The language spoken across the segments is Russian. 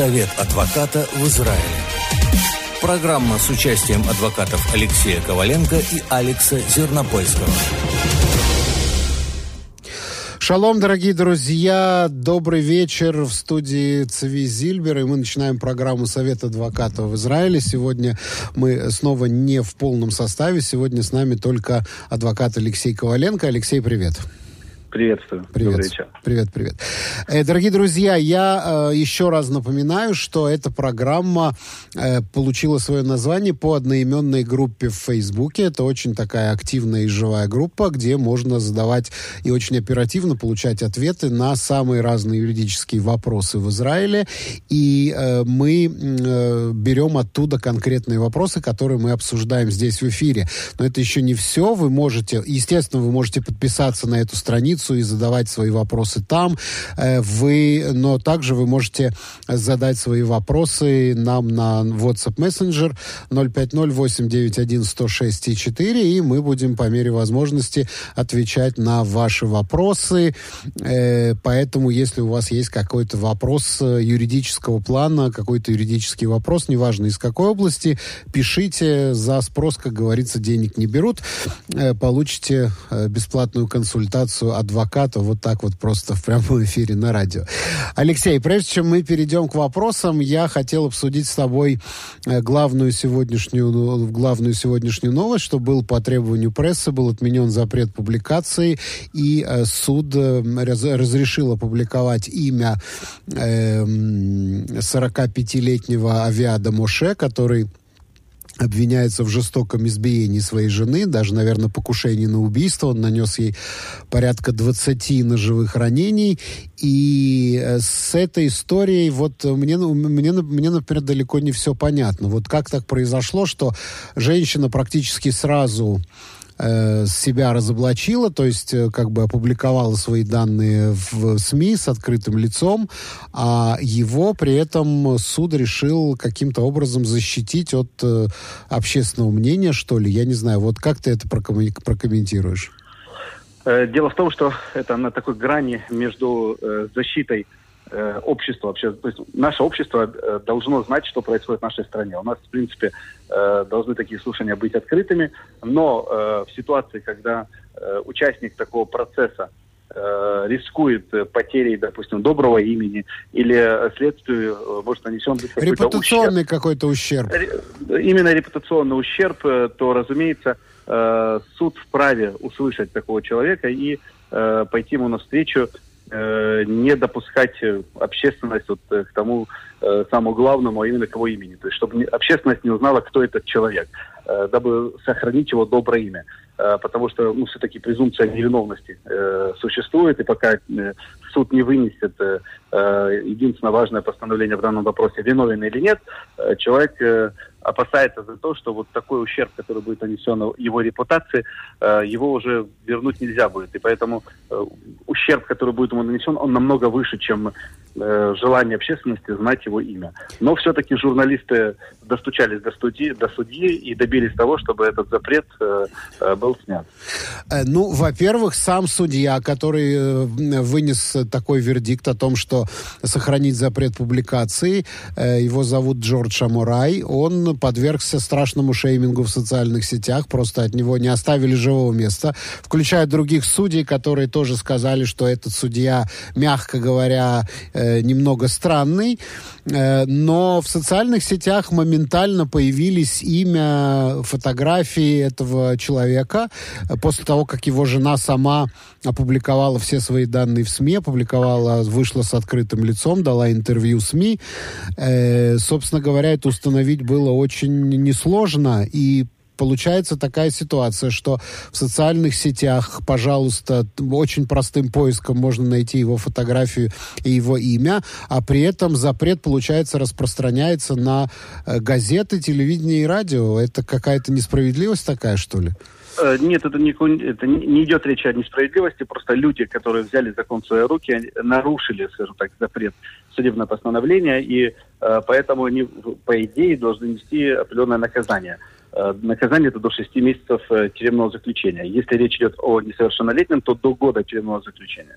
Совет адвоката в Израиле. Программа с участием адвокатов Алексея Коваленко и Алекса Зернопольского. Шалом, дорогие друзья. Добрый вечер. В студии Цви Зильбер. И мы начинаем программу «Совет адвоката в Израиле». Сегодня мы снова не в полном составе. Сегодня с нами только адвокат Алексей Коваленко. Алексей, привет. Приветствую. Привет. Дорогие друзья, я еще раз напоминаю, что эта программа получила свое название по одноименной группе в Фейсбуке. Это очень такая активная и живая группа, где можно задавать и очень оперативно получать ответы на самые разные юридические вопросы в Израиле. И мы берем оттуда конкретные вопросы, которые мы обсуждаем здесь в эфире. Но это еще не все. Вы можете, естественно, вы можете подписаться на эту страницу и задавать свои вопросы там. Но также вы можете задать свои вопросы нам на WhatsApp Messenger 050-891-106-4, и мы будем по мере возможности отвечать на ваши вопросы. Поэтому, если у вас есть какой-то вопрос юридического плана, какой-то юридический вопрос, неважно из какой области, пишите. За спрос, как говорится, денег не берут. Получите бесплатную консультацию от адвокату, вот так вот просто в прямом эфире на радио. Алексей, прежде чем мы перейдем к вопросам, я хотел обсудить с тобой главную сегодняшнюю новость, что был по требованию прессы, был отменен запрет публикации, и суд разрешил опубликовать имя 45-летнего Авиада Моше, который обвиняется в жестоком избиении своей жены, даже, наверное, покушении на убийство. Он нанес ей порядка 20 ножевых ранений. И с этой историей вот мне, например, далеко не все понятно. Вот как так произошло, что женщина практически сразу себя разоблачила, то есть как бы опубликовала свои данные в СМИ с открытым лицом, а его при этом суд решил каким-то образом защитить от общественного мнения, что ли, я не знаю. Вот как ты это прокомментируешь? Дело в том, что это на такой грани между защитой общества вообще. То есть наше общество должно знать, что происходит в нашей стране. У нас, в принципе, должны такие слушания быть открытыми, но в ситуации, когда участник такого процесса рискует потерей, допустим, доброго имени или следствию, может, нанесен какой-то репутационный какой-то ущерб. Именно репутационный ущерб, то, разумеется, суд вправе услышать такого человека и пойти ему навстречу, не допускать общественность вот к тому самому главному, а именно к его имени. То есть, чтобы общественность не узнала, кто этот человек, дабы сохранить его доброе имя. Потому что, все-таки презумпция невиновности существует, и пока суд не вынесет единственно важное постановление в данном вопросе, виновен или нет, человек опасается за то, что вот такой ущерб, который будет нанесен его репутации, его уже вернуть нельзя будет. И поэтому ущерб, который будет ему нанесен, он намного выше, чем желание общественности знать его имя. Но все-таки журналисты достучались до судьи и добились того, чтобы этот запрет был снят. Ну, во-первых, сам судья, который вынес такой вердикт о том, что сохранить запрет публикации, его зовут Джордж Амурай, он подвергся страшному шеймингу в социальных сетях, просто от него не оставили живого места, включая других судей, которые тоже сказали, что этот судья, мягко говоря, немного странный, но в социальных сетях моментально появились имя, фотографии этого человека, после того, как его жена сама опубликовала все свои данные в СМИ, вышла с открытым лицом, дала интервью СМИ. Собственно говоря, это установить было очень несложно, и получается такая ситуация, что в социальных сетях, пожалуйста, очень простым поиском можно найти его фотографию и его имя, а при этом запрет, получается, распространяется на газеты, телевидение и радио. Это какая-то несправедливость такая, что ли? Нет, это не идет речь о несправедливости, просто люди, которые взяли закон в свои руки, нарушили, скажем так, запрет судебного постановления, и поэтому они, по идее, должны нести определенное наказание. наказание это до 6 месяцев тюремного заключения. Если речь идет о несовершеннолетнем, то до года тюремного заключения.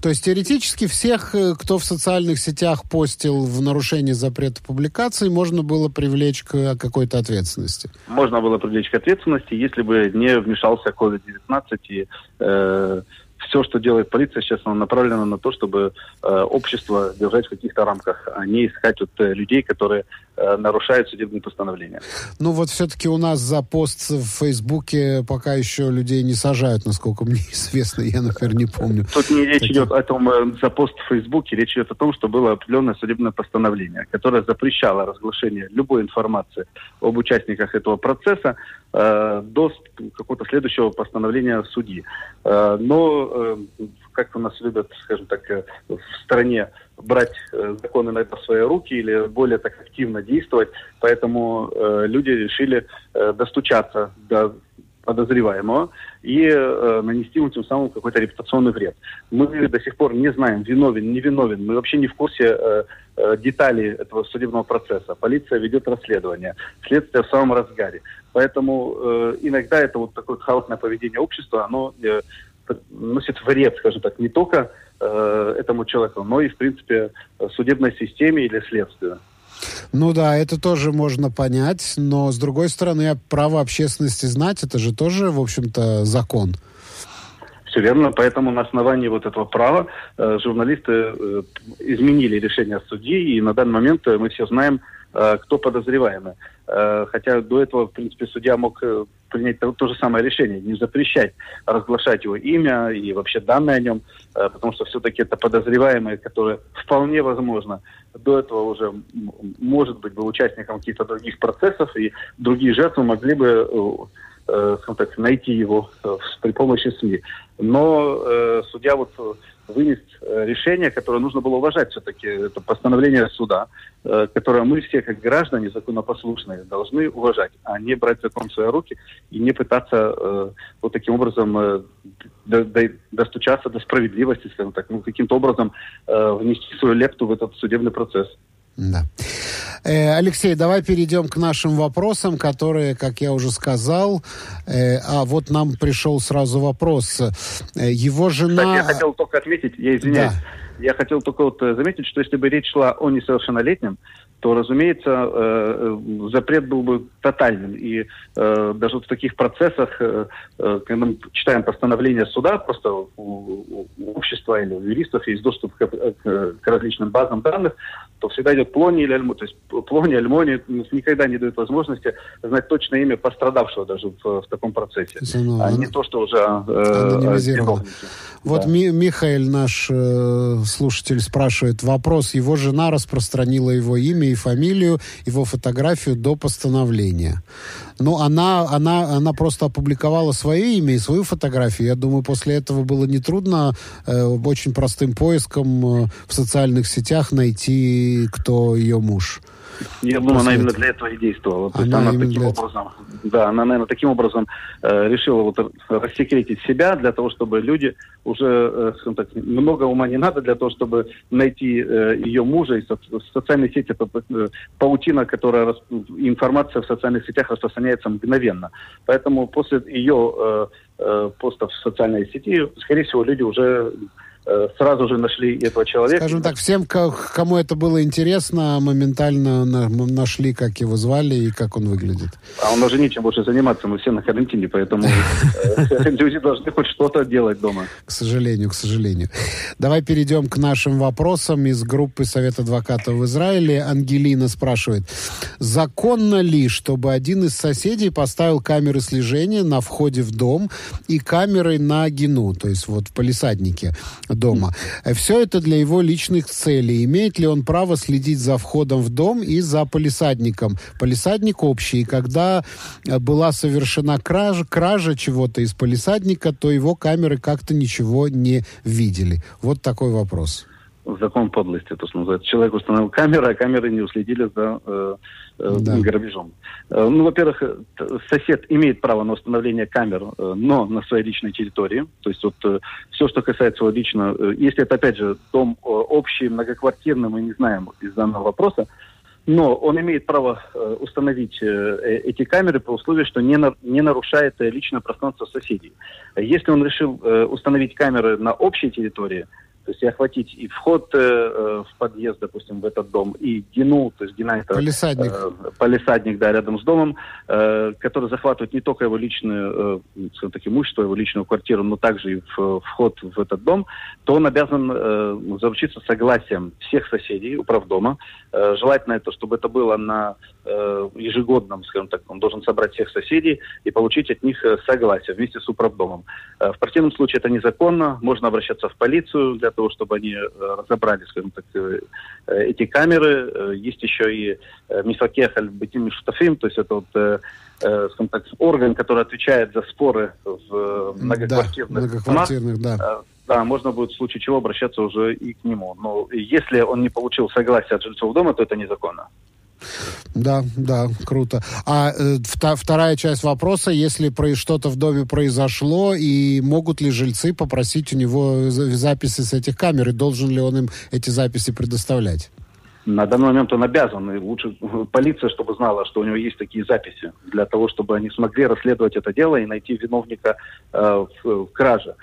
То есть теоретически всех, кто в социальных сетях постил в нарушении запрета публикации, можно было привлечь к какой-то ответственности? Можно было привлечь к ответственности, если бы не вмешался COVID-19 и... Все, что делает полиция сейчас, оно направлено на то, чтобы общество держать в каких-то рамках, а не искать вот, людей, которые нарушают судебные постановления. Ну вот все-таки у нас за пост в Фейсбуке пока еще людей не сажают, насколько мне известно, я, например, не помню. Тут не речь идет о том, за пост в Фейсбуке, речь идет о том, что было определенное судебное постановление, которое запрещало разглашение любой информации об участниках этого процесса до какого-то следующего постановления судьи. Но, как у нас любят, скажем так, в стране брать законы иногда в свои руки или более так активно действовать, поэтому люди решили достучаться до подозреваемого и нанести ему тем самым какой-то репутационный вред. Мы до сих пор не знаем, виновен, невиновен, мы вообще не в курсе деталей этого судебного процесса. Полиция ведет расследование, следствие в самом разгаре. Поэтому иногда это вот такое халатное поведение общества, оно носит вред, скажем так, не только этому человеку, но и, в принципе, судебной системе или следствию. Ну да, это тоже можно понять, но, с другой стороны, право общественности знать, это же тоже, в общем-то, закон. Все верно, поэтому на основании вот этого права журналисты изменили решение судьи, и на данный момент мы все знаем, кто подозреваемый. Хотя до этого, в принципе, судья мог принять то же самое решение, не запрещать разглашать его имя и вообще данные о нем, потому что все-таки это подозреваемые, которые вполне возможно до этого уже, может быть, был участником каких-то других процессов, и другие жертвы могли бы, скажем так, найти его при помощи СМИ. Но судья вот вынес решение, которое нужно было уважать все-таки. Это постановление суда, которое мы все, как граждане законопослушные, должны уважать, а не брать закон в свои руки и не пытаться вот таким образом достучаться до справедливости, скажем так, ну, каким-то образом внести свою лепту в этот судебный процесс. Да. Алексей, давай перейдем к нашим вопросам, которые, как я уже сказал, а вот нам пришел сразу вопрос. Его жена... Кстати, я хотел только отметить, я извиняюсь, да. Я хотел только вот заметить, что если бы речь шла о несовершеннолетнем, то, разумеется, запрет был бы тотальным. И даже вот в таких процессах, когда мы читаем постановление суда, просто у общества или у юристов есть доступ к различным базам данных, то всегда идет плони или альмони. То есть плони, альмони никогда не дают возможности знать точное имя пострадавшего даже в таком процессе. Ну, а не то, что уже виновники. Вот да. Михаил, наш слушатель, спрашивает вопрос. Его жена распространила его имя и фамилию, его фотографию до постановления. Но она просто опубликовала свое имя и свою фотографию. Я думаю, после этого было нетрудно очень простым поиском в социальных сетях найти, кто ее муж. Я думаю, она именно для этого и действовала. То есть она таким образом, да, она, наверное, таким образом решила вот рассекретить себя для того, чтобы люди уже, скажем так, много ума не надо для того, чтобы найти ее мужа. И социальные сети — это паутина, которая информация в социальных сетях распространяется мгновенно. Поэтому после ее постов в социальной сети, скорее всего, люди уже сразу же нашли этого человека. Скажем так, всем, кому это было интересно, моментально нашли, как его звали и как он выглядит. А у нас же нечем больше заниматься, мы все на карантине, поэтому люди должны хоть что-то делать дома. К сожалению, к сожалению. Давай перейдем к нашим вопросам из группы Совет адвоката в Израиле. Ангелина спрашивает, законно ли, чтобы один из соседей поставил камеры слежения на входе в дом и камеры на гину, то есть вот в палисаднике дома. Все это для его личных целей. Имеет ли он право следить за входом в дом и за палисадником? Палисадник общий. Когда была совершена кража чего-то из палисадника, то его камеры как-то ничего не видели. Вот такой вопрос. Закон подлости, то, что называется. Человек установил камеры, а камеры не уследили за грабежом. Ну, во-первых, сосед имеет право на установление камер, но на своей личной территории. То есть вот все, что касается его лично, если это, опять же, дом общий, многоквартирный, мы не знаем из данного вопроса, Но он имеет право установить эти камеры при условии, что не нарушает личное пространство соседей. Если он решил установить камеры на общей территории, то есть охватить и вход в подъезд, допустим, в этот дом, и Дину, то есть Дина — это палисадник, да, рядом с домом, который захватывает не только его личное, скажем так, имущество, его личную квартиру, но также и вход в этот дом, то он обязан заручиться согласием всех соседей, управдома. Желательно это, чтобы это было на ежегодном, скажем так, он должен собрать всех соседей и получить от них согласие вместе с управдомом. В противном случае это незаконно, можно обращаться в полицию для того, чтобы они разобрали, скажем так, эти камеры. Есть еще и Мисакехаль Бетимишутофим, то есть это вот, скажем так, орган, который отвечает за споры в многоквартирных домах. Да. Да, можно будет в случае чего обращаться уже и к нему. Но если он не получил согласия от жильцов дома, то это незаконно. Да, да, круто. А вторая часть вопроса, если что-то в доме произошло, и могут ли жильцы попросить у него записи с этих камер, и должен ли он им эти записи предоставлять? На данный момент он обязан, и лучше полиция, чтобы знала, что у него есть такие записи, для того, чтобы они смогли расследовать это дело и найти виновника в краже.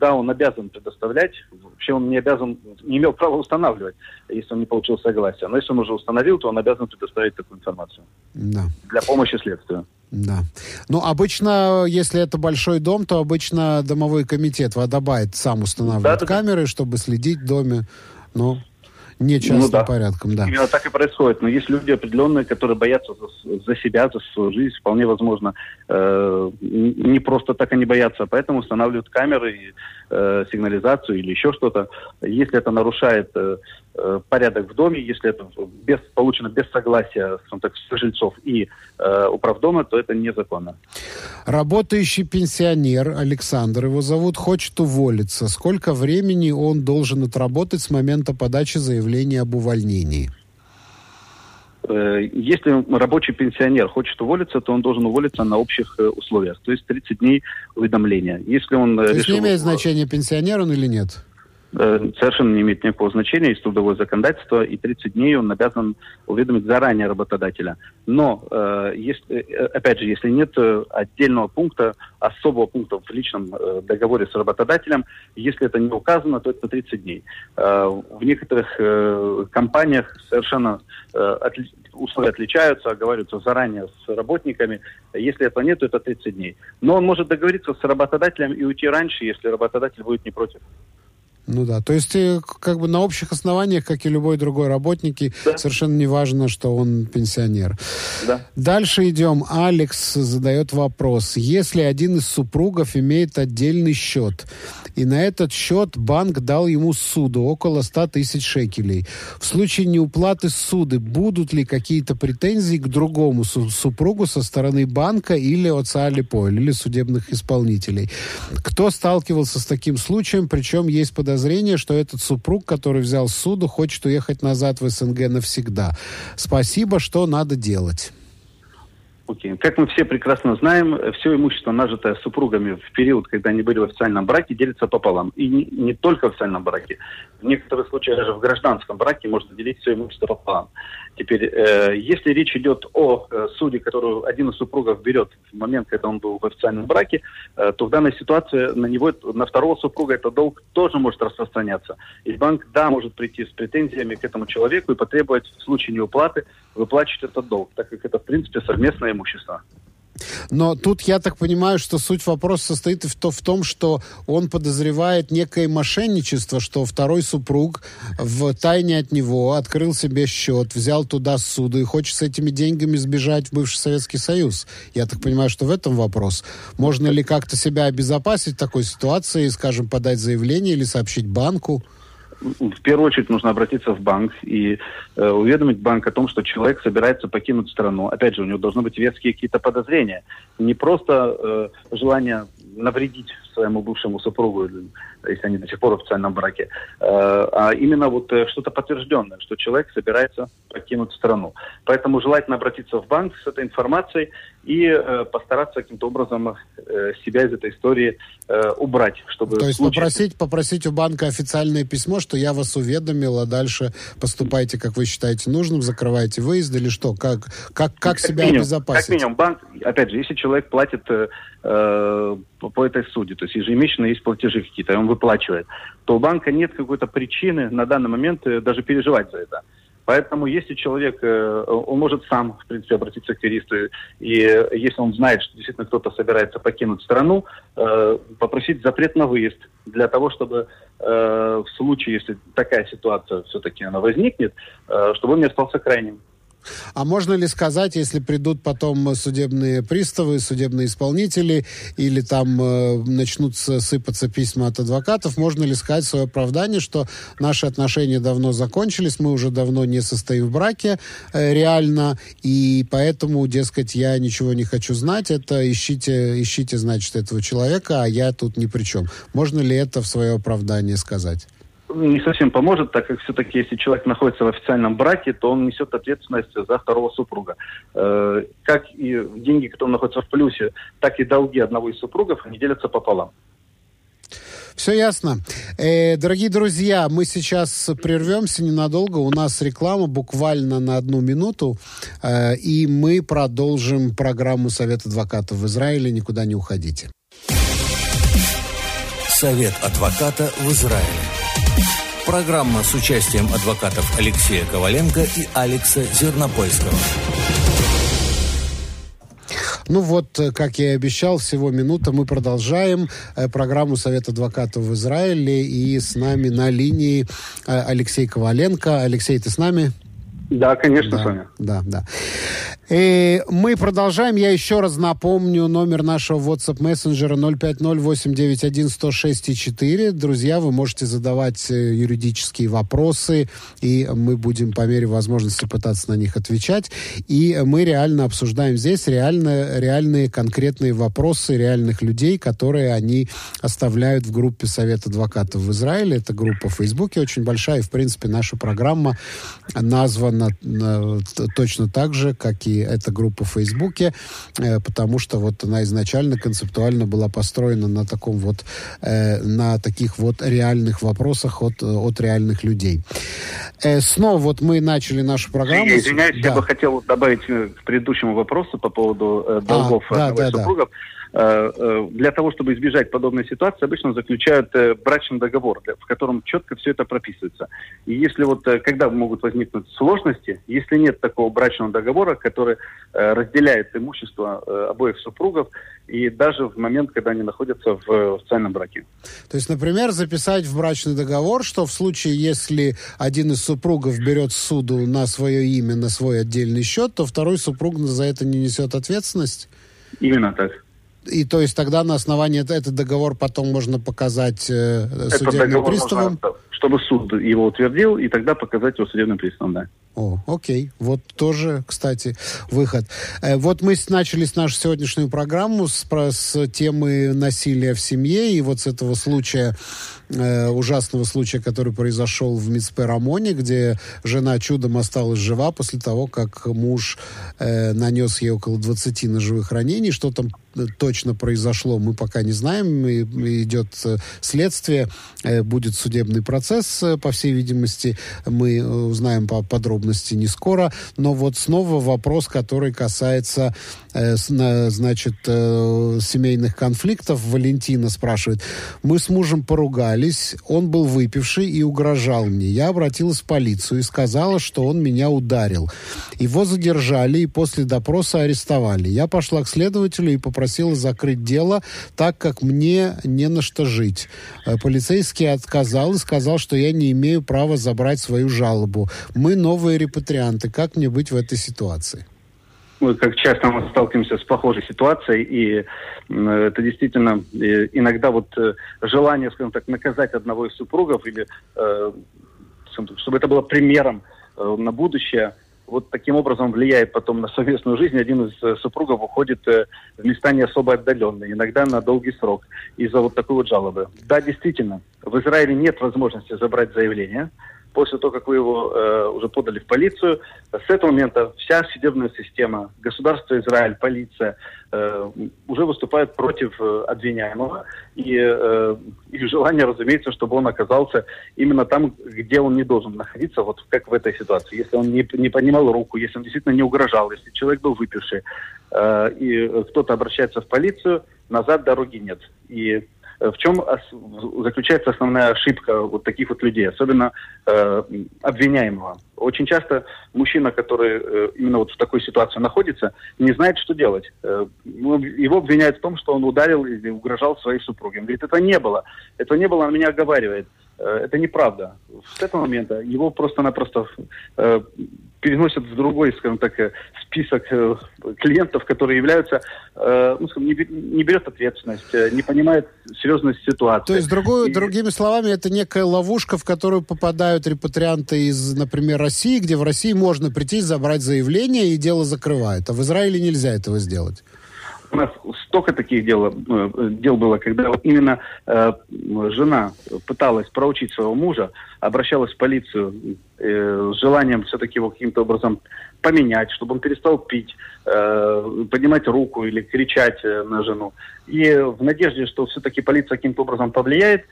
Да, он обязан предоставлять, вообще он не имел права устанавливать, если он не получил согласия. Но если он уже установил, то он обязан предоставить такую информацию. Да. Для помощи следствию. Да. Ну, обычно, если это большой дом, то обычно домовой комитет Вадабайт сам устанавливает камеры, чтобы следить в доме. Но нечастным порядком, да. Именно так и происходит. Но есть люди определенные, которые боятся за себя, за свою жизнь. Вполне возможно, не просто так они боятся, поэтому устанавливают камеры, сигнализацию или еще что-то. Если это нарушает порядок в доме, если это получено без согласия жильцов и управдома, то это незаконно. Работающий пенсионер Александр, его зовут, хочет уволиться. Сколько времени он должен отработать с момента подачи заявления об увольнении? Если рабочий пенсионер хочет уволиться, то он должен уволиться на общих условиях. То есть 30 дней уведомления. Если он не имеет значения, пенсионер он или нет? Совершенно не имеет никакого значения. Есть трудовое законодательство, и 30 дней он обязан уведомить заранее работодателя. Но, опять же, если нет отдельного пункта, особого пункта в личном договоре с работодателем, если это не указано, то это 30 дней. В некоторых компаниях совершенно условия отличаются, оговариваются заранее с работниками. Если этого нет, то это 30 дней. Но он может договориться с работодателем и уйти раньше, если работодатель будет не против. Ну да, то есть как бы на общих основаниях, как и любой другой работник, да. Совершенно не важно, что он пенсионер. Да. Дальше идем. Алекс задает вопрос. Если один из супругов имеет отдельный счет, и на этот счет банк дал ему суду около 100 тысяч шекелей, в случае неуплаты суды будут ли какие-то претензии к другому супругу со стороны банка или Оцале Поль, или судебных исполнителей? Кто сталкивался с таким случаем, причем есть подозрение, что этот супруг, который взял суду, хочет уехать назад в СНГ навсегда. Спасибо, что надо делать. Окей. Как мы все прекрасно знаем, все имущество, нажитое супругами в период, когда они были в официальном браке, делится пополам. И не только в официальном браке. В некоторых случаях даже в гражданском браке можно делить все имущество пополам. Теперь, если речь идет о суде, которую один из супругов берет в момент, когда он был в официальном браке, то в данной ситуации на второго супруга этот долг тоже может распространяться. И банк, да, может прийти с претензиями к этому человеку и потребовать в случае неуплаты выплачивать этот долг, так как это, в принципе, совместное имущество. Но тут, я так понимаю, что суть вопроса состоит в том, что он подозревает некое мошенничество, что второй супруг втайне от него открыл себе счет, взял туда суду и хочет с этими деньгами сбежать в бывший Советский Союз. Я так понимаю, что в этом вопрос. Можно ли как-то себя обезопасить в такой ситуации, скажем, подать заявление или сообщить банку? В первую очередь нужно обратиться в банк и уведомить банк о том, что человек собирается покинуть страну. Опять же, у него должны быть веские какие-то подозрения. Не просто желание навредить своему бывшему супругу, если они до сих пор в официальном браке, а именно вот что-то подтвержденное, что человек собирается покинуть страну. Поэтому желательно обратиться в банк с этой информацией и постараться каким-то образом себя из этой истории убрать, чтобы... То есть попросить у банка официальное письмо, что я вас уведомил, а дальше поступайте, как вы считаете нужным, закрывайте выезд или что? Как себя обезопасить? Как минимум, банк, опять же, если человек платит по этой суде, то есть ежемесячно есть платежи какие-то, и он выплачивает, то у банка нет какой-то причины на данный момент даже переживать за это. Поэтому если человек, он может сам, в принципе, обратиться к юристу, и если он знает, что действительно кто-то собирается покинуть страну, попросить запрет на выезд для того, чтобы в случае, если такая ситуация все-таки она возникнет, чтобы он не остался крайним. А можно ли сказать, если придут потом судебные приставы, судебные исполнители, или там начнут сыпаться письма от адвокатов, можно ли сказать свое оправдание, что наши отношения давно закончились, мы уже давно не состоим в браке реально, и поэтому, дескать, я ничего не хочу знать, это ищите, значит, этого человека, а я тут ни при чем. Можно ли это в свое оправдание сказать? Не совсем поможет, так как все-таки, если человек находится в официальном браке, то он несет ответственность за второго супруга. Как и деньги, которые находятся в плюсе, так и долги одного из супругов, они делятся пополам. Все ясно. Дорогие друзья, мы сейчас прервемся ненадолго. У нас реклама буквально на 1 минуту. И мы продолжим программу «Совет адвоката в Израиле». Никуда не уходите. «Совет адвоката в Израиле». Программа с участием адвокатов Алексея Коваленко и Алекса Зернопольского. Ну вот, как я и обещал, всего минута. Мы продолжаем программу «Совет адвоката в Израиле». И с нами на линии Алексей Коваленко. Алексей, ты с нами? Да, конечно, да, с вами. Да. И мы продолжаем. Я еще раз напомню номер нашего WhatsApp-мессенджера 050-891-106-4. Друзья, вы можете задавать юридические вопросы, и мы будем по мере возможности пытаться на них отвечать. И мы реально обсуждаем здесь реальные конкретные вопросы реальных людей, которые они оставляют в группе «Совет адвокатов в Израиле». Это группа в Фейсбуке очень большая, и, в принципе, наша программа названа точно так же, как и эта группа в Фейсбуке, потому что вот она изначально концептуально была построена на таких вот реальных вопросах от реальных людей. Снова вот мы начали нашу программу. Извиняюсь, да. Я бы хотел добавить к предыдущему вопросу по поводу долгов супругов. Для того, чтобы избежать подобной ситуации, обычно заключают брачный договор, в котором четко все это прописывается. И если когда могут возникнуть сложности, если нет такого брачного договора, который разделяет имущество обоих супругов, и даже в момент, когда они находятся в официальном браке. То есть, например, записать в брачный договор, что в случае, если один из супругов берет суду на свое имя, на свой отдельный счет, то второй супруг за это не несет ответственность? Именно так. И то есть тогда на основании этот договор потом можно показать судебным приставам? Чтобы суд его утвердил, и тогда показать его судебным приставам, да. Окей. Вот тоже, кстати, выход. Вот мы начали нашу сегодняшнюю программу с темы насилия в семье, и вот с этого случая, ужасного случая, который произошел в Мицпе-Рамоне, где жена чудом осталась жива после того, как муж нанес ей около 20 ножевых ранений. Что там точно произошло, мы пока не знаем. Идет следствие, будет судебный процесс, по всей видимости. Мы узнаем подробности не скоро. Но вот снова вопрос, который касается семейных конфликтов. Валентина спрашивает. Мы с мужем поругали. Он был выпивший и угрожал мне. Я обратилась в полицию и сказала, что он меня ударил. Его задержали и после допроса арестовали. Я пошла к следователю и попросила закрыть дело, так как мне не на что жить. Полицейский отказал и сказал, что я не имею права забрать свою жалобу. Мы новые репатрианты. Как мне быть в этой ситуации? Мы, как часто, мы сталкиваемся с похожей ситуацией, и это действительно иногда желание, скажем так, наказать одного из супругов, или чтобы это было примером на будущее, вот таким образом влияет потом на совместную жизнь. Один из супругов уходит в места не особо отдаленные, иногда на долгий срок из-за вот такой вот жалобы. Да, действительно, в Израиле нет возможности забрать заявление. После того, как вы его уже подали в полицию, с этого момента вся судебная система, государство Израиль, полиция уже выступают против обвиняемого. И их желание, разумеется, чтобы он оказался именно там, где он не должен находиться, вот как в этой ситуации. Если он не поднимал руку, если он действительно не угрожал, если человек был выпивший, и кто-то обращается в полицию, назад дороги нет. И в чем заключается основная ошибка вот таких вот людей, особенно обвиняемого? Очень часто мужчина, который именно вот в такой ситуации находится, не знает, что делать. Его обвиняют в том, что он ударил или угрожал своей супруге. Он говорит, этого не было, он меня оговаривает. Это неправда. С этого момента его просто-напросто переносят в другой, скажем так, список клиентов, которые являются, не берет ответственность, не понимает серьезность ситуации. То есть, другими словами, это некая ловушка, в которую попадают репатрианты из, например, России, где в России можно прийти, забрать заявление, и дело закрывают. А в Израиле нельзя этого сделать. У нас столько таких дел было, когда вот именно жена пыталась проучить своего мужа, обращалась в полицию с желанием все-таки его каким-то образом поменять, чтобы он перестал пить, поднимать руку или кричать на жену. И в надежде, что все-таки полиция каким-то образом повлияет,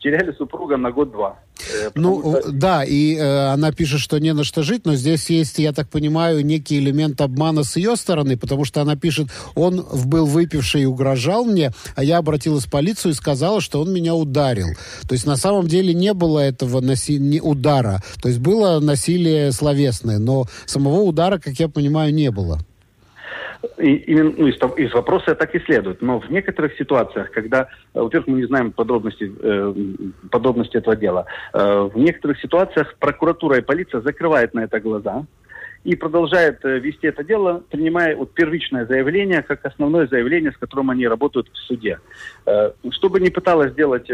теряли супруга на год-два. Да, и она пишет, что не на что жить, но здесь есть, я так понимаю, некий элемент обмана с ее стороны, потому что она пишет, он был выпивший и угрожал мне, а я обратилась в полицию и сказала, что он меня ударил. То есть на самом деле не было этого удара, то есть было насилие словесное, но самого удара, как я понимаю, не было. Из вопроса так и следует. Но в некоторых ситуациях, когда, во-первых, мы не знаем подробности этого дела, в некоторых ситуациях прокуратура и полиция закрывают на это глаза и продолжает вести это дело, принимая первичное заявление как основное заявление, с которым они работают в суде. Что бы ни пыталась сделать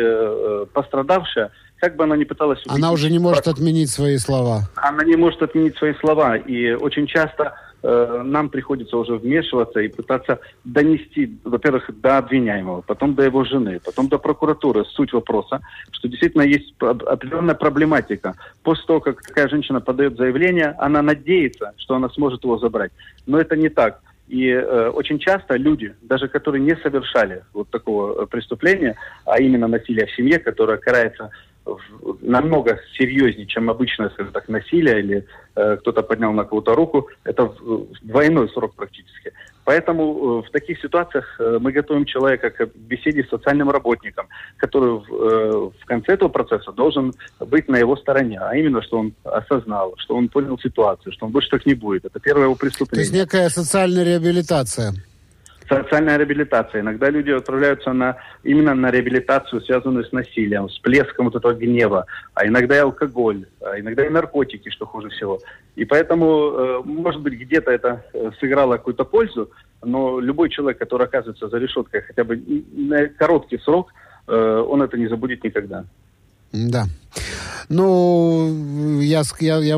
пострадавшая, как бы она ни пыталась... Она уже не может отменить свои слова. Она не может отменить свои слова. И очень часто нам приходится уже вмешиваться и пытаться донести, во-первых, до обвиняемого, потом до его жены, потом до прокуратуры. Суть вопроса, что действительно есть определенная проблематика. После того, как такая женщина подает заявление, она надеется, что она сможет его забрать. Но это не так. И очень часто люди, даже которые не совершали вот такого преступления, а именно насилие в семье, которое карается намного серьезнее, чем обычное, скажем так, насилие или кто-то поднял на кого-то руку. Это двойной срок практически. Поэтому в таких ситуациях мы готовим человека к беседе с социальным работником, который в конце этого процесса должен быть на его стороне. А именно, что он осознал, что он понял ситуацию, что он больше так не будет. Это первое его преступление. То есть некая социальная реабилитация. Социальная реабилитация. Иногда люди отправляются именно на реабилитацию, связанную с насилием, с плеском вот этого гнева. А иногда и алкоголь, а иногда и наркотики, что хуже всего. И поэтому, может быть, где-то это сыграло какую-то пользу, но любой человек, который оказывается за решеткой хотя бы на короткий срок, он это не забудет никогда. Да. Я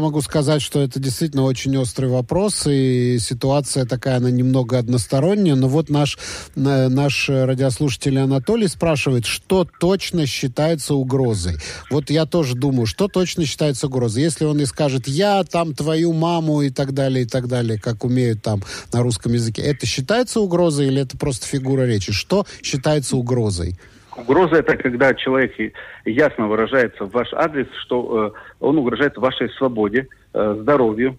могу сказать, что это действительно очень острый вопрос, и ситуация такая, она немного односторонняя. Но вот наш радиослушатель Анатолий спрашивает, что точно считается угрозой. Вот я тоже думаю, что точно считается угрозой. Если он и скажет, я там твою маму и так далее, как умеют там на русском языке, это считается угрозой или это просто фигура речи? Что считается угрозой? Угроза – это когда человек ясно выражается в ваш адрес, что он угрожает вашей свободе, здоровью,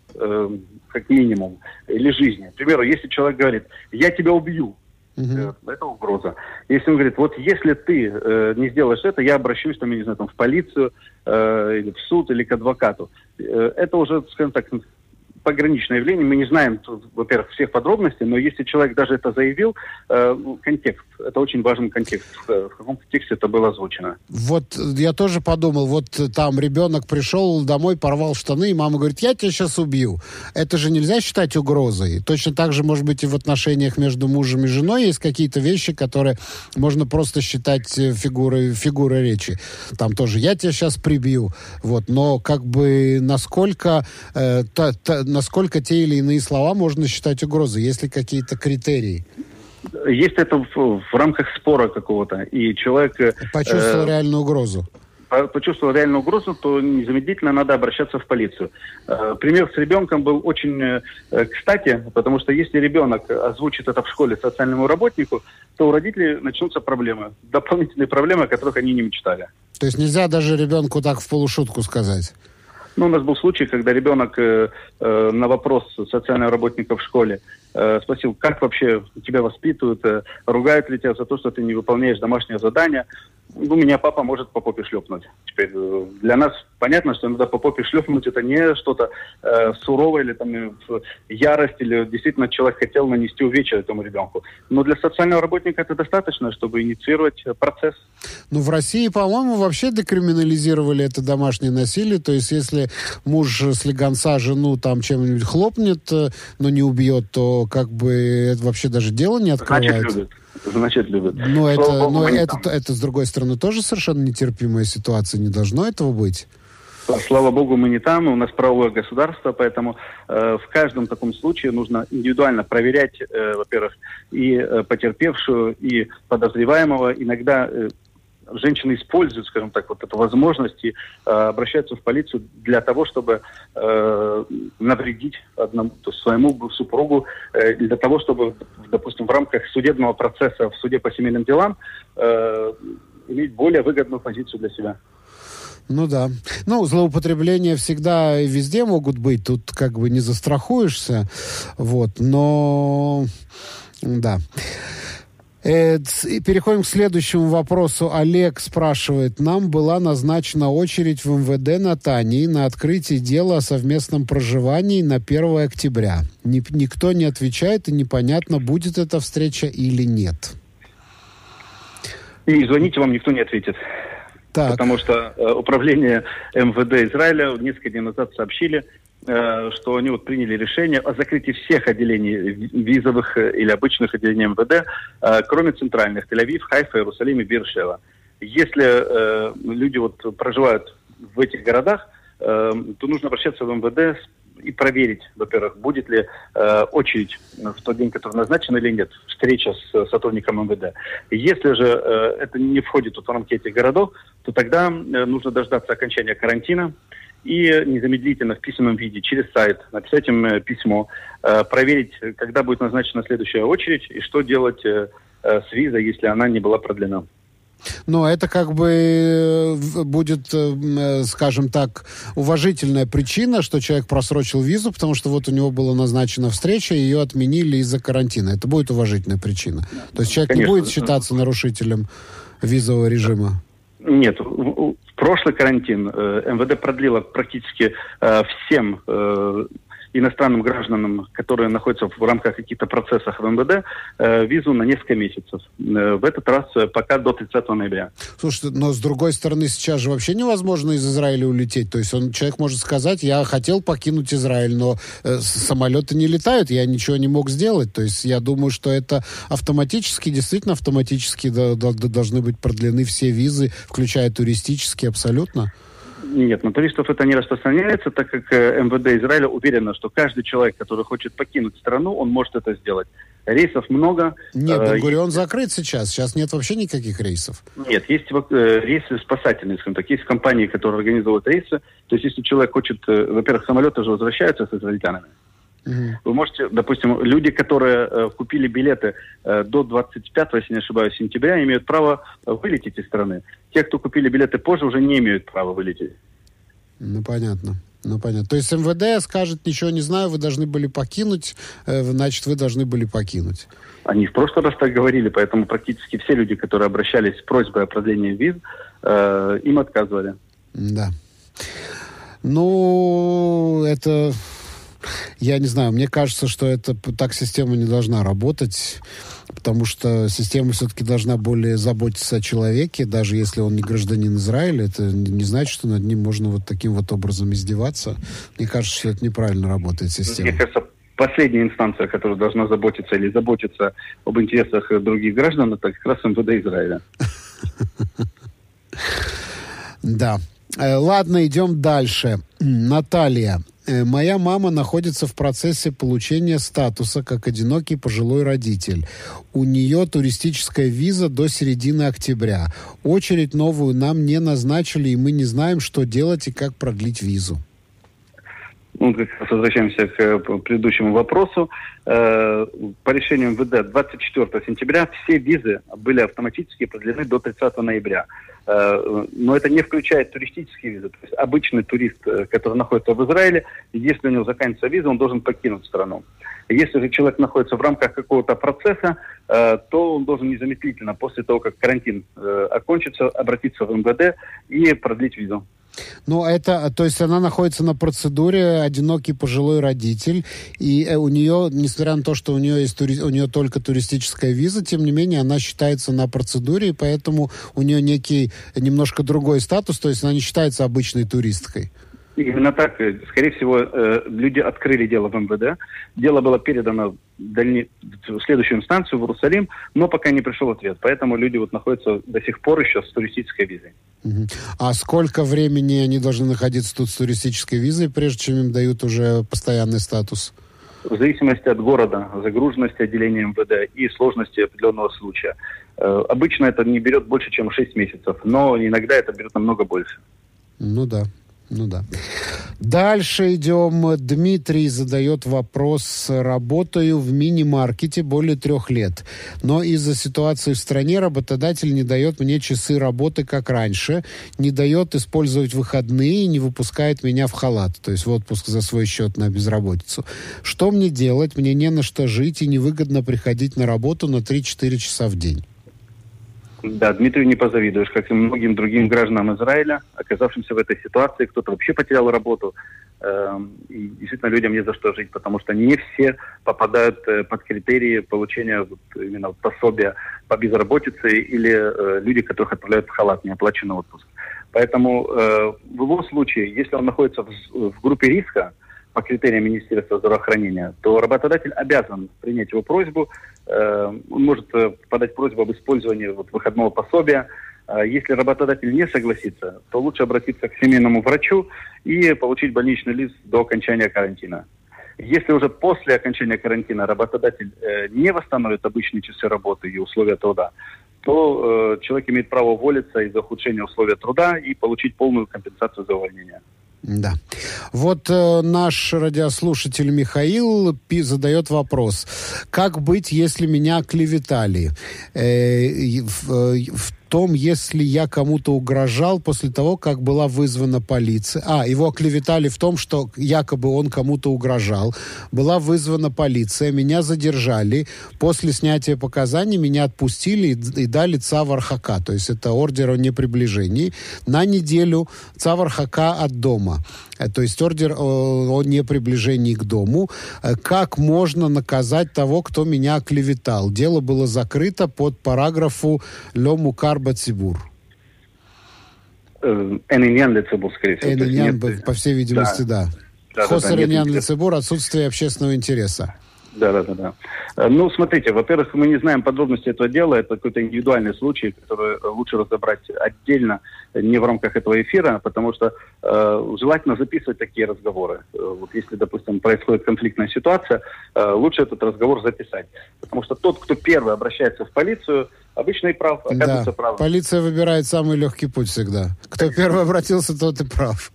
как минимум, или жизни. К примеру, если человек говорит «я тебя убью», это угроза. Если он говорит, вот если ты не сделаешь это, я обращусь, там, я не знаю, в полицию, или в суд, или к адвокату. Это уже, скажем так, пограничное явление. Мы не знаем, во-первых, всех подробностей, но если человек даже это заявил, контекст, это очень важен контекст, в каком контексте это было озвучено. Вот я тоже подумал, вот там ребенок пришел домой, порвал штаны, и мама говорит, я тебя сейчас убью. Это же нельзя считать угрозой. Точно так же, может быть, и в отношениях между мужем и женой есть какие-то вещи, которые можно просто считать фигурой речи. Там тоже я тебя сейчас прибью. Вот. Но как бы насколько те или иные слова можно считать угрозой? Есть ли какие-то критерии? Если это в рамках спора какого-то, и человек... Почувствовал реальную угрозу. Почувствовал реальную угрозу, то незамедлительно надо обращаться в полицию. Пример с ребенком был очень кстати, потому что если ребенок озвучит это в школе социальному работнику, то у родителей начнутся проблемы. Дополнительные проблемы, о которых они не мечтали. То есть нельзя даже ребенку так в полушутку сказать? Ну, у нас был случай, когда ребенок на вопрос социального работника в школе спросил, как вообще тебя воспитывают, ругают ли тебя за то, что ты не выполняешь домашнее задание. Ну, меня папа может по попе шлепнуть. Теперь для нас понятно, что иногда по попе шлепнуть это не что-то суровое или там ярость, или действительно человек хотел нанести увечья этому ребенку. Но для социального работника это достаточно, чтобы инициировать процесс. Ну, в России, по-моему, вообще декриминализировали это домашнее насилие. То есть, если муж слегонца жену там чем-нибудь хлопнет, но не убьет, то как бы это вообще даже дело не открывается. Значит, любит. Но это, с другой стороны, тоже совершенно нетерпимая ситуация. Не должно этого быть. Слава богу, мы не там. У нас правовое государство, поэтому в каждом таком случае нужно индивидуально проверять, во-первых, и потерпевшую, и подозреваемого. Иногда женщины используют, скажем так, вот эту возможность и обращаются в полицию для того, чтобы навредить своему супругу, для того, чтобы, допустим, в рамках судебного процесса в суде по семейным делам иметь более выгодную позицию для себя. Ну да. Ну, злоупотребления всегда и везде могут быть. Тут как бы не застрахуешься. Вот. Но... Да. Переходим к следующему вопросу. Олег спрашивает. Нам была назначена очередь в МВД Натании на открытие дела о совместном проживании на 1 октября. Никто не отвечает, и непонятно, будет эта встреча или нет. И звоните, вам никто не ответит. Так. Потому что управление МВД Израиля несколько дней назад сообщили, что они вот приняли решение о закрытии всех отделений визовых или обычных отделений МВД, кроме центральных, Тель-Авив, Хайфа, Иерусалим и Бир-Шева. Если люди вот проживают в этих городах, то нужно обращаться в МВД и проверить, во-первых, будет ли очередь в тот день, который назначен, или нет, встреча с сотрудником МВД. Если же это не входит в рамки этих городов, то тогда нужно дождаться окончания карантина, и незамедлительно в письменном виде через сайт написать им письмо, проверить, когда будет назначена следующая очередь и что делать с визой, если она не была продлена. Но это как бы будет, скажем так, уважительная причина, что человек просрочил визу, потому что вот у него была назначена встреча, и ее отменили из-за карантина. Это будет уважительная причина. То есть человек не будет считаться нарушителем визового режима. Нет, в прошлый карантин МВД продлило практически всем иностранным гражданам, которые находятся в рамках каких-то процессов в МВД, визу на несколько месяцев. В этот раз пока до 30 ноября. Слушайте, но с другой стороны, сейчас же вообще невозможно из Израиля улететь. То есть человек может сказать, я хотел покинуть Израиль, но самолеты не летают, я ничего не мог сделать. То есть я думаю, что это автоматически должны быть продлены все визы, включая туристические, абсолютно. Нет, на туристов это не распространяется, так как МВД Израиля уверено, что каждый человек, который хочет покинуть страну, он может это сделать. Рейсов много. Нет, Бен-Гурион закрыт сейчас. Сейчас нет вообще никаких рейсов. Нет, есть рейсы спасательные, скажем так. Есть компании, которые организовывают рейсы. То есть, если человек хочет... Во-первых, самолеты же возвращаются с израильтянами. Вы можете, допустим, люди, которые купили билеты до 25, если не ошибаюсь, сентября, имеют право вылететь из страны. Те, кто купили билеты позже, уже не имеют права вылететь. Ну, понятно. То есть МВД скажет, ничего не знаю, вы должны были покинуть, значит, вы должны были покинуть. Они в прошлый раз так говорили, поэтому практически все люди, которые обращались с просьбой о продлении виз, им отказывали. Да. Ну, это... Я не знаю, мне кажется, что это так система не должна работать, потому что система все-таки должна более заботиться о человеке, даже если он не гражданин Израиля. Это не значит, что над ним можно вот таким вот образом издеваться. Мне кажется, что это неправильно работает система. Мне кажется, последняя инстанция, которая должна заботиться или заботиться об интересах других граждан, это как раз МВД Израиля. Да. Ладно, идем дальше. Наталья. Моя мама находится в процессе получения статуса как одинокий пожилой родитель. У нее туристическая виза до середины октября. Очередь новую нам не назначили, и мы не знаем, что делать и как продлить визу. Ну, как раз возвращаемся к предыдущему вопросу. По решению МВД 24 сентября все визы были автоматически продлены до 30 ноября. Но это не включает туристические визы. То есть обычный турист, который находится в Израиле, если у него заканчивается виза, он должен покинуть страну. Если же человек находится в рамках какого-то процесса, то он должен незамедлительно, после того, как карантин окончится, обратиться в МВД и продлить визу. Ну, это, то есть она находится на процедуре «одинокий пожилой родитель», и у нее, несмотря на то, что у нее есть только туристическая виза, тем не менее она считается на процедуре, и поэтому у нее некий немножко другой статус, то есть она не считается обычной туристкой. Именно так. Скорее всего, люди открыли дело в МВД. Дело было передано в следующую инстанцию, в Иерусалим, но пока не пришел ответ. Поэтому люди вот находятся до сих пор еще с туристической визой. А сколько времени они должны находиться тут с туристической визой, прежде чем им дают уже постоянный статус? В зависимости от города, загруженности отделения МВД и сложности определенного случая. Обычно это не берет больше, чем 6 месяцев, но иногда это берет намного больше. Ну да. Ну да. Дальше идем. Дмитрий задает вопрос. Работаю в мини-маркете более 3 лет. Но из-за ситуации в стране работодатель не дает мне часы работы, как раньше. Не дает использовать выходные и не выпускает меня в халат. То есть в отпуск за свой счет на безработицу. Что мне делать? Мне не на что жить и невыгодно приходить на работу на 3-4 часа в день. Да, Дмитрию не позавидуешь, как и многим другим гражданам Израиля, оказавшимся в этой ситуации. Кто-то вообще потерял работу. И действительно, людям не за что жить, потому что не все попадают под критерии получения вот, именно пособия по безработице или люди, которых отправляют в халат, неоплаченный отпуск. Поэтому в его случае, если он находится в группе риска, по критериям Министерства здравоохранения, то работодатель обязан принять его просьбу. Он может подать просьбу об использовании выходного пособия. Если работодатель не согласится, то лучше обратиться к семейному врачу и получить больничный лист до окончания карантина. Если уже после окончания карантина работодатель не восстановит обычные часы работы и условия труда, то человек имеет право уволиться из-за ухудшения условий труда и получить полную компенсацию за увольнение. Да. Вот наш радиослушатель Михаил задает вопрос. Как быть, если меня клеветали? В том, если я кому-то угрожал после того, как была вызвана полиция. Его клеветали в том, что якобы он кому-то угрожал. Была вызвана полиция, меня задержали. После снятия показаний меня отпустили и дали цавар хака. То есть это ордер о неприближении. На неделю цавар хака от дома. То есть ордер о неприближении к дому. Как можно наказать того, кто меня оклеветал? Дело было закрыто под параграфу «Ле мукар ба-цибур». «Эниньян ле-цибур», скорее всего. «Эниньян», по всей видимости, да. «Хосер эниньян ле-цибур» — отсутствие общественного интереса. Да. Ну, смотрите, во-первых, мы не знаем подробности этого дела. Это какой-то индивидуальный случай, который лучше разобрать отдельно, не в рамках этого эфира, потому что желательно записывать такие разговоры. Вот если, допустим, происходит конфликтная ситуация, лучше этот разговор записать. Потому что тот, кто первый обращается в полицию, обычно и прав, оказывается прав. Полиция выбирает самый легкий путь всегда. Кто первый обратился, тот и прав.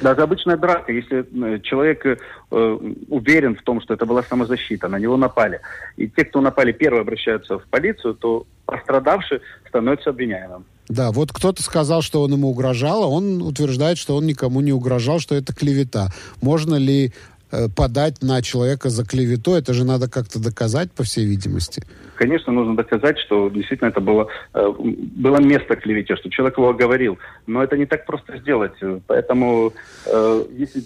Даже обычная драка, если человек уверен в том, что это была самозащита, на него напали. И те, кто напали, первые обращаются в полицию, то пострадавший становится обвиняемым. Да, вот кто-то сказал, что он ему угрожал, а он утверждает, что он никому не угрожал, что это клевета. Можно ли подать на человека за клевету. Это же надо как-то доказать, по всей видимости. Конечно, нужно доказать, что действительно это было место клевете, что человек его оговорил. Но это не так просто сделать. Поэтому, если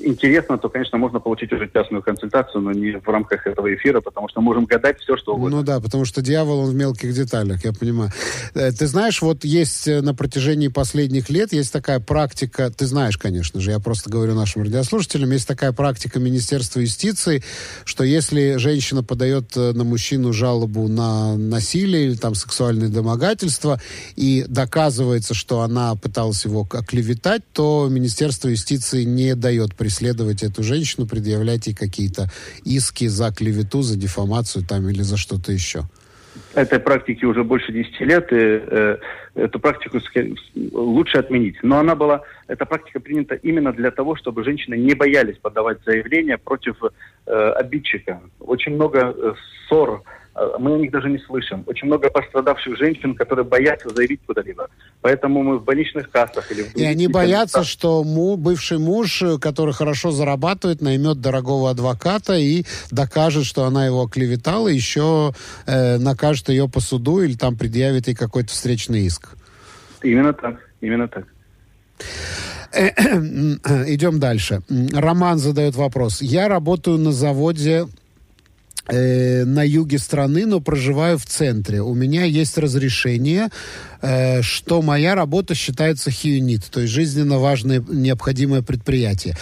интересно, то, конечно, можно получить уже частную консультацию, но не в рамках этого эфира, потому что можем гадать все, что угодно. Ну да, потому что дьявол, он в мелких деталях, я понимаю. Ты знаешь, вот есть на протяжении последних лет, есть такая практика, ты знаешь, конечно же, я просто говорю нашим радиослушателям, есть такая практика Министерства юстиции, что если женщина подает на мужчину жалобу на насилие или там сексуальные домогательства, и доказывается, что она пыталась его оклеветать, то Министерство юстиции не дает преследовать эту женщину, предъявлять ей какие-то иски за клевету, за дифамацию там или за что-то еще. Этой практике уже больше 10 лет, и эту практику лучше отменить. Но она была, эта практика принята именно для того, чтобы женщины не боялись подавать заявления против обидчика. Очень много ссор, мы о них даже не слышим. Очень много пострадавших женщин, которые боятся заявить куда-либо. Поэтому мы в больничных кассах... И они боятся, что бывший муж, который хорошо зарабатывает, наймет дорогого адвоката и докажет, что она его оклеветала, еще накажет ее по суду или там предъявит ей какой-то встречный иск. Именно так, именно так. Идем дальше. Роман задает вопрос. Я работаю на заводе... на юге страны, но проживаю в центре. У меня есть разрешение, что моя работа считается хиюнит, то есть жизненно важное, необходимое предприятие.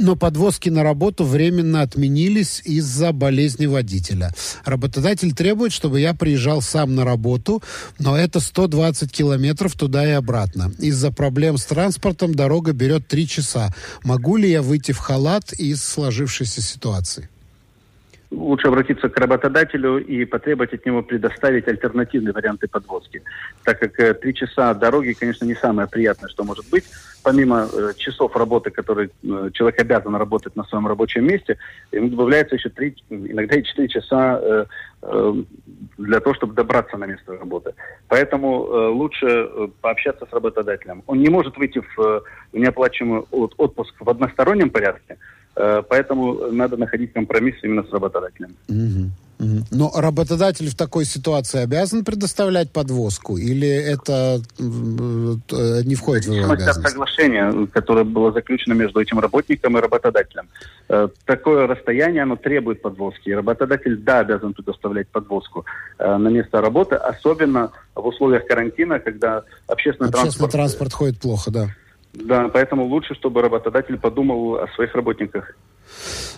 Но подвозки на работу временно отменились из-за болезни водителя. Работодатель требует, чтобы я приезжал сам на работу, но это 120 километров туда и обратно. Из-за проблем с транспортом дорога берет 3 часа. Могу ли я выйти в халат из сложившейся ситуации? Лучше обратиться к работодателю и потребовать от него предоставить альтернативные варианты подвозки. Так как 3 часа дороги, конечно, не самое приятное, что может быть. Помимо часов работы, которые человек обязан работать на своем рабочем месте, ему добавляется еще 3, иногда и 4 часа для того, чтобы добраться на место работы. Поэтому лучше пообщаться с работодателем. Он не может выйти в неоплачиваемый отпуск в одностороннем порядке, поэтому надо находить компромисс именно с работодателем. Угу, угу. Но работодатель в такой ситуации обязан предоставлять подвозку? Или это не входит в его обязанность? Это соглашение, которое было заключено между этим работником и работодателем. Такое расстояние, оно требует подвозки. Работодатель, да, обязан предоставлять подвозку на место работы, особенно в условиях карантина, когда общественный транспорт ходит плохо, да. Да, поэтому лучше, чтобы работодатель подумал о своих работниках.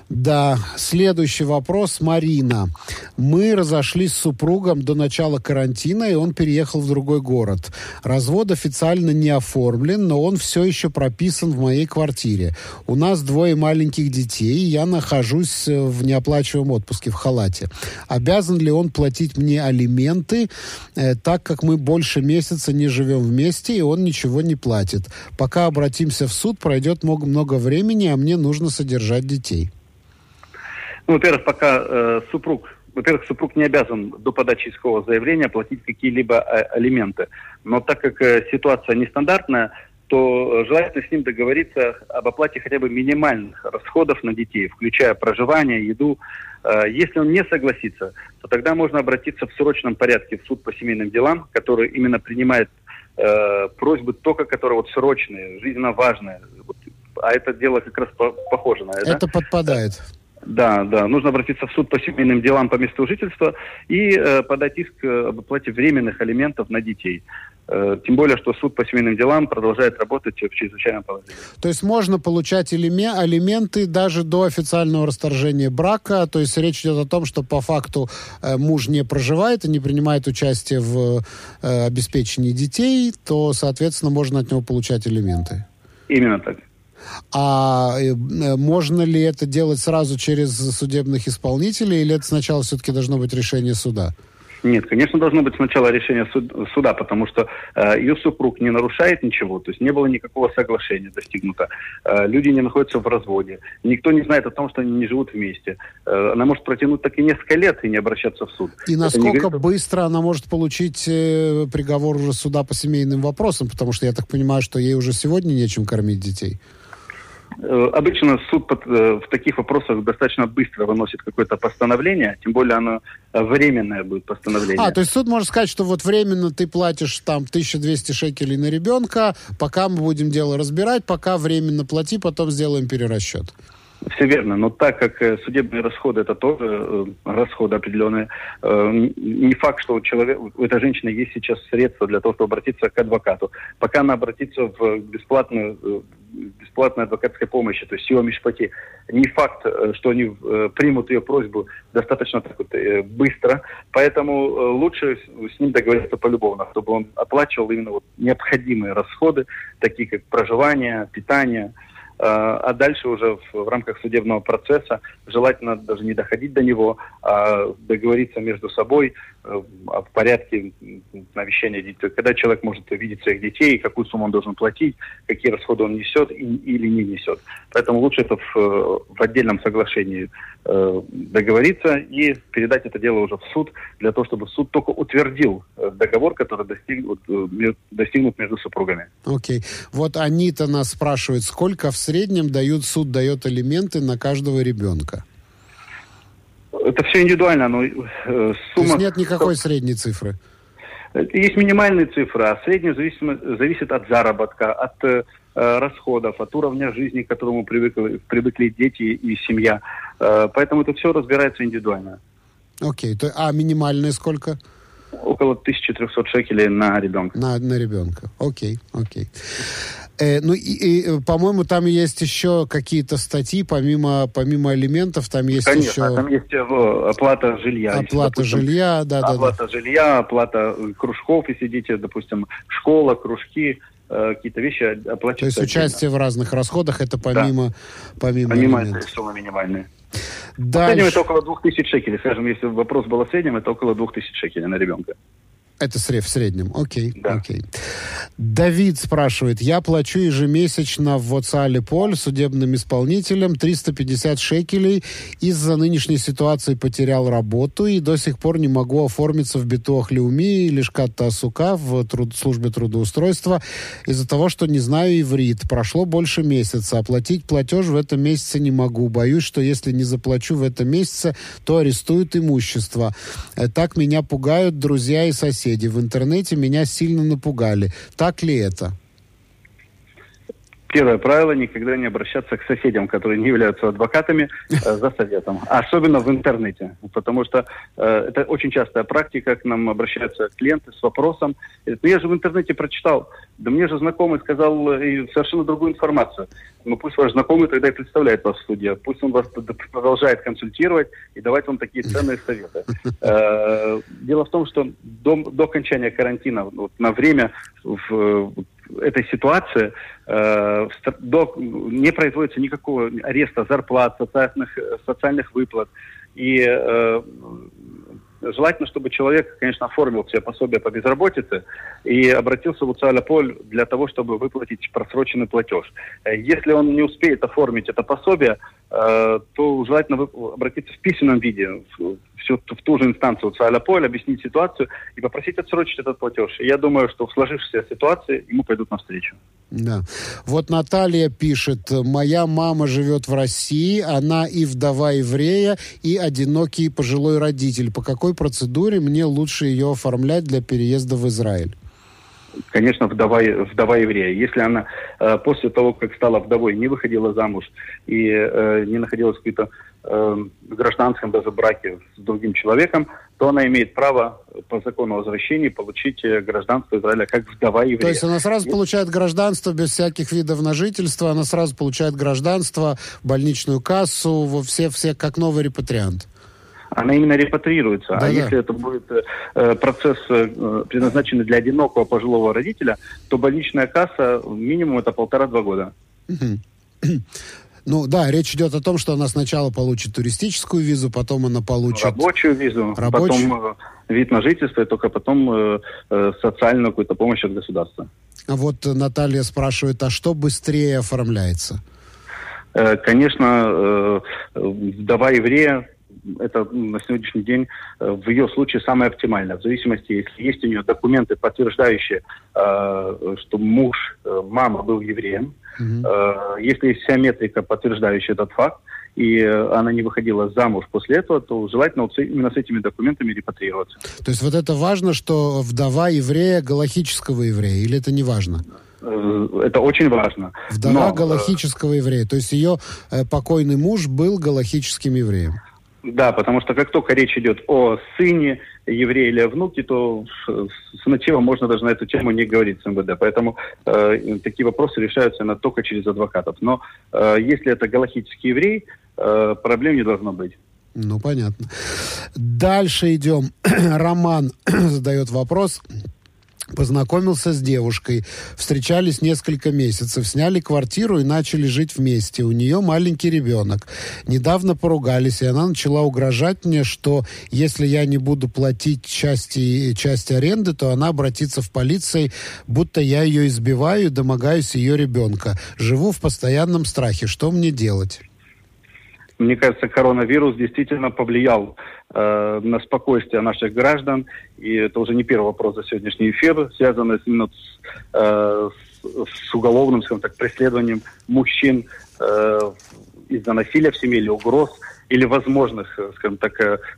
Да, следующий вопрос, Марина. Мы разошлись с супругом до начала карантина, и он переехал в другой город. Развод официально не оформлен, но он все еще прописан в моей квартире. У нас 2 маленьких детей, и я нахожусь в неоплачиваемом отпуске, в халате. Обязан ли он платить мне алименты, так как мы больше месяца не живем вместе, и он ничего не платит? Пока обратимся в суд, пройдет много времени, а мне нужно содержать детей. Ну, во-первых, пока супруг не обязан до подачи искового заявления платить какие-либо алименты. Но так как ситуация нестандартная, то желательно с ним договориться об оплате хотя бы минимальных расходов на детей, включая проживание, еду. Если он не согласится, то тогда можно обратиться в срочном порядке в суд по семейным делам, который именно принимает просьбы только, которые вот срочные, жизненно важные. А это дело как раз похоже на это. Это подпадает. Да, да. Нужно обратиться в суд по семейным делам по месту жительства и подать иск об оплате временных алиментов на детей. Тем более, что суд по семейным делам продолжает работать в чрезвычайном положении. То есть можно получать алименты даже до официального расторжения брака. То есть речь идет о том, что по факту муж не проживает и не принимает участие в обеспечении детей, то, соответственно, можно от него получать алименты. Именно так. А можно ли это делать сразу через судебных исполнителей, или это сначала все-таки должно быть решение суда? Нет, конечно, должно быть сначала решение суда, потому что ее супруг не нарушает ничего, то есть не было никакого соглашения достигнуто. Люди не находятся в разводе, никто не знает о том, что они не живут вместе. Она может протянуть так и несколько лет и не обращаться в суд. И насколько быстро она может получить приговор уже суда по семейным вопросам, потому что я так понимаю, что ей уже сегодня нечем кормить детей? Обычно суд в таких вопросах достаточно быстро выносит какое-то постановление, тем более оно временное будет постановление. То есть суд может сказать, что вот временно ты платишь там 1200 шекелей на ребенка, пока мы будем дело разбирать, пока временно плати, потом сделаем перерасчет. Все верно, но так как судебные расходы это тоже расходы определенные, не факт, что у этой женщины есть сейчас средства для того, чтобы обратиться к адвокату. Пока она обратится в бесплатной адвокатской помощи, то есть сио мишпати, не факт, что они примут ее просьбу достаточно так вот быстро, поэтому лучше с ним договориться полюбовно, чтобы он оплачивал именно вот необходимые расходы, такие как проживание, питание. А дальше уже в рамках судебного процесса желательно даже не доходить до него, а договориться между собой о порядке навещения детей. Когда человек может видеть своих детей, какую сумму он должен платить, какие расходы он несет или не несет. Поэтому лучше это в отдельном соглашении договориться и передать это дело уже в суд, для того, чтобы суд только утвердил договор, который достигнут между супругами. Окей. Вот Анита нас спрашивает, сколько в среднем суд дает алименты на каждого ребенка? Это все индивидуально, но сумма... То есть нет никакой средней цифры? Есть минимальные цифры, а средняя зависит от заработка, от расходов, от уровня жизни, к которому привыкли дети и семья. Поэтому это все разбирается индивидуально. Окей. А минимальные сколько? Около 1300 шекелей на ребенка. На ребенка. Окей. По-моему, там есть еще какие-то статьи, помимо алиментов, там есть там есть оплата жилья. Оплата жилья, оплата кружков, если дети, допустим, школа, кружки, какие-то вещи оплачиваются. То есть участие в разных расходах, это помимо алиментов. Помимо суммы минимальные. Дальше. В среднем это около 2000 шекелей. Скажем, если вопрос был о среднем, это около 2000 шекелей на ребенка. Это в среднем. Окей. Давид спрашивает. Я плачу ежемесячно в Оцале Поль судебным исполнителям 350 шекелей. Из-за нынешней ситуации потерял работу и до сих пор не могу оформиться в Битуах Леуми или Шкат Асука в службе трудоустройства из-за того, что не знаю иврит. Прошло больше месяца. Оплатить платеж в этом месяце не могу. Боюсь, что если не заплачу в этом месяце, то арестуют имущество. Так меня пугают друзья и соседи. В интернете меня сильно напугали. Так ли это? Первое правило – никогда не обращаться к соседям, которые не являются адвокатами, за советом. Особенно в интернете. Потому что это очень частая практика, к нам обращаются клиенты с вопросом. Говорят, я же в интернете прочитал, да мне же знакомый сказал совершенно другую информацию. Ну пусть ваш знакомый тогда и представляет вас в суде. Пусть он вас продолжает консультировать и давать вам такие ценные советы. Дело в том, что до окончания карантина, на время... этой ситуации не производится никакого ареста зарплат, социальных выплат. И желательно, чтобы человек, конечно, оформил себе пособие по безработице и обратился в Оцале Поль для того, чтобы выплатить просроченный платеж. Если он не успеет оформить это пособие, то желательно обратиться в письменном виде в ту же инстанцию Оцале Поль, объяснить ситуацию и попросить отсрочить этот платеж. И я думаю, что в сложившейся ситуации ему пойдут навстречу. Да. Вот Наталья пишет, моя мама живет в России, она и вдова еврея, и одинокий пожилой родитель. По какой процедуре мне лучше ее оформлять для переезда в Израиль? Конечно, вдова еврея. Если она после того, как стала вдовой, не выходила замуж и не находилась в какой-то гражданском даже браке с другим человеком, то она имеет право по закону о возвращении получить гражданство Израиля как вдова еврея. То есть она сразу получает гражданство без всяких видов на жительство, она сразу получает гражданство, больничную кассу, все как новый репатриант. Она именно репатриируется. Да, если это будет процесс, предназначенный для одинокого пожилого родителя, то больничная касса минимум это 1,5-2 года. Речь идет о том, что она сначала получит туристическую визу, потом она получит... Рабочую визу, потом вид на жительство, и только потом социальную какую-то помощь от государства. А вот Наталья спрашивает, а что быстрее оформляется? Конечно, вдова еврея это на сегодняшний день в ее случае самое оптимальное. В зависимости, если есть у нее документы, подтверждающие, что муж, мама был евреем, если есть вся метрика, подтверждающая этот факт, и она не выходила замуж после этого, то желательно вот именно с этими документами репатриироваться. То есть вот это важно, что вдова еврея, галахического еврея, или это не важно? Это очень важно. Вдова галахического еврея, то есть ее покойный муж был галахическим евреем. Да, потому что как только речь идет о сыне еврея или о внуке, то сначала можно даже на эту тему не говорить с МВД. Поэтому такие вопросы решаются только через адвокатов. Но если это галахический еврей, проблем не должно быть. Ну, понятно. Дальше идем. Роман задает вопрос. Познакомился с девушкой, встречались несколько месяцев, сняли квартиру и начали жить вместе. У нее маленький ребенок. Недавно поругались, и она начала угрожать мне, что если я не буду платить часть аренды, то она обратится в полицию, будто я ее избиваю и домогаюсь ее ребенка. Живу в постоянном страхе. Что мне делать? Мне кажется, коронавирус действительно повлиял на спокойствие наших граждан. И это уже не первый вопрос за сегодняшний эфир, связанный именно с уголовным, скажем так, преследованием мужчин из-за насилия в семье или угроз, или возможных, скажем так,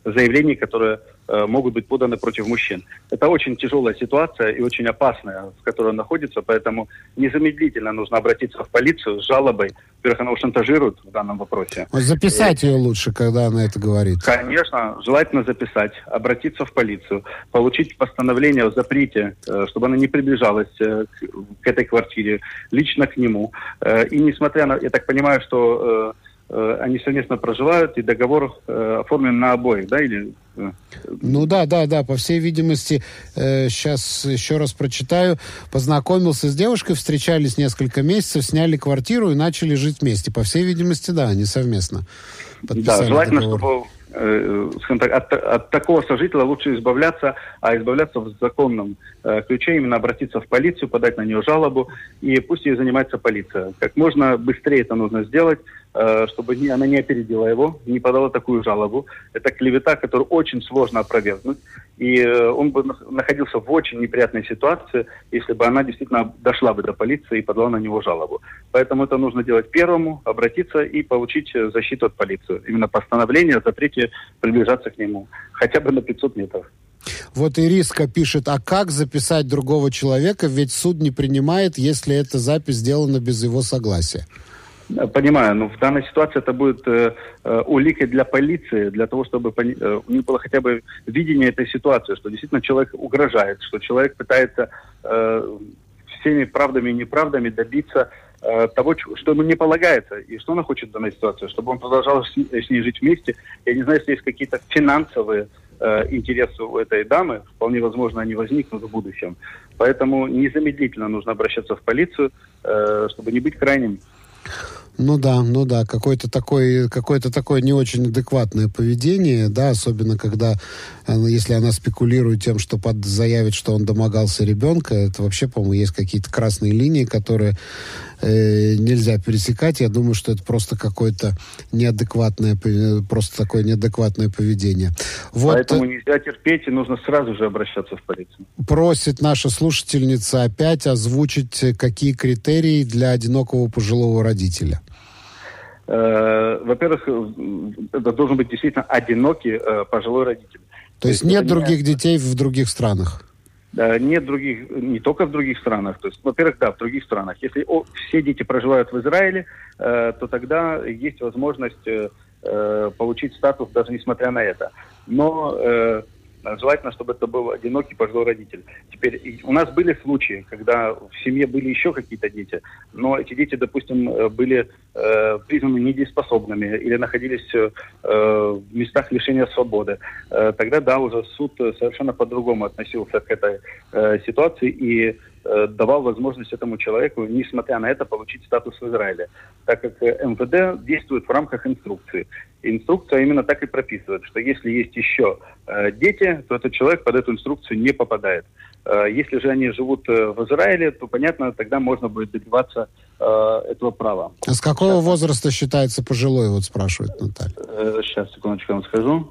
заявлений, которые могут быть поданы против мужчин. Это очень тяжелая ситуация и очень опасная, в которой он находится, поэтому незамедлительно нужно обратиться в полицию с жалобой. Во-первых, она его шантажирует в данном вопросе. Записать ее лучше, когда она это говорит. Конечно, желательно записать, обратиться в полицию, получить постановление о запрете, чтобы она не приближалась к этой квартире, лично к нему. И несмотря на, я так понимаю, что они совместно проживают, и договор оформлен на обоих, да, или... Ну да, по всей видимости, сейчас еще раз прочитаю. Познакомился с девушкой, встречались несколько месяцев, сняли квартиру и начали жить вместе. По всей видимости, да, они совместно подписали. Да, желательно, договор. Чтобы от такого сожителя лучше избавляться, а избавляться в законном ключе, именно обратиться в полицию, подать на нее жалобу, и пусть ей занимается полиция. Как можно быстрее это нужно сделать, чтобы она не опередила его, не подала такую жалобу. Это клевета, которую очень сложно опровергнуть. И он бы находился в очень неприятной ситуации, если бы она действительно дошла бы до полиции и подала на него жалобу. Поэтому это нужно делать первому, обратиться и получить защиту от полиции. Именно постановление о запрете приближаться к нему. Хотя бы на 500 метров. Вот Ириска пишет, а как записать другого человека, ведь суд не принимает, если эта запись сделана без его согласия. Понимаю, но в данной ситуации это будет уликой для полиции, для того, чтобы у них было хотя бы видение этой ситуации, что действительно человек угрожает, что человек пытается всеми правдами и неправдами добиться того, что ему не полагается, и что она хочет в данной ситуации, чтобы он продолжал с ней жить вместе. Я не знаю, если есть какие-то финансовые интересы у этой дамы, вполне возможно, они возникнут в будущем. Поэтому незамедлительно нужно обращаться в полицию, чтобы не быть крайним. Ну да, какое-то такое не очень адекватное поведение, да, особенно когда, если она спекулирует тем, что заявит, что он домогался ребенка, это вообще, по-моему, есть какие-то красные линии, которые нельзя пересекать. Я думаю, что это просто какое-то неадекватное поведение. Вот. Поэтому нельзя терпеть, и нужно сразу же обращаться в полицию. Просит наша слушательница опять озвучить, какие критерии для одинокого пожилого родителя. Во-первых, это должен быть действительно одинокий пожилой родитель. То есть нет других детей в других странах? Нет других, не только в других странах. То есть, во-первых, да, в других странах. Если все дети проживают в Израиле, то тогда есть возможность получить статус, даже несмотря на это. Но желательно, чтобы это был одинокий пожилой родитель. Теперь, у нас были случаи, когда в семье были еще какие-то дети, но эти дети, допустим, были признаны недееспособными или находились в местах лишения свободы. Тогда, да, уже суд совершенно по-другому относился к этой ситуации и давал возможность этому человеку, несмотря на это, получить статус в Израиле, так как МВД действует в рамках инструкции. Инструкция именно так и прописывает, что если есть еще дети, то этот человек под эту инструкцию не попадает. Если же они живут в Израиле, то, понятно, тогда можно будет добиваться этого права. А с какого возраста считается пожилой, вот спрашивает Наталья. Сейчас, секундочку, я вам скажу.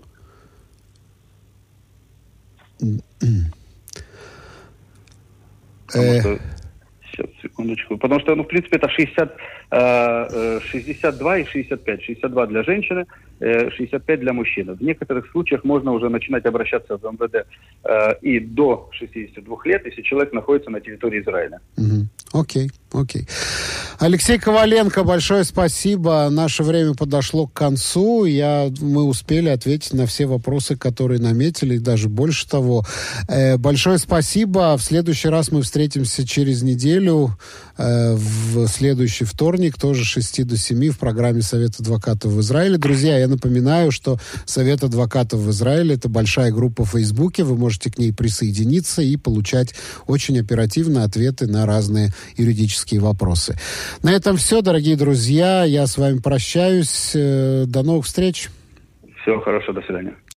Сейчас, секундочку. Потому что, в принципе, это 62 и 65. 62 для женщины, 65 для мужчины. В некоторых случаях можно уже начинать обращаться в МВД и до 62 лет, если человек находится на территории Израиля. Окей. Алексей Коваленко, большое спасибо. Наше время подошло к концу. Мы успели ответить на все вопросы, которые наметили, и даже больше того. Большое спасибо. В следующий раз мы встретимся через неделю, в следующий вторник, тоже с 6 до 7 в программе «Совет адвокатов в Израиле». Друзья, я напоминаю, что «Совет адвокатов в Израиле» — это большая группа в Фейсбуке. Вы можете к ней присоединиться и получать очень оперативно ответы на разные юридические вопросы. На этом все, дорогие друзья. Я с вами прощаюсь. До новых встреч. Всего хорошего. До свидания.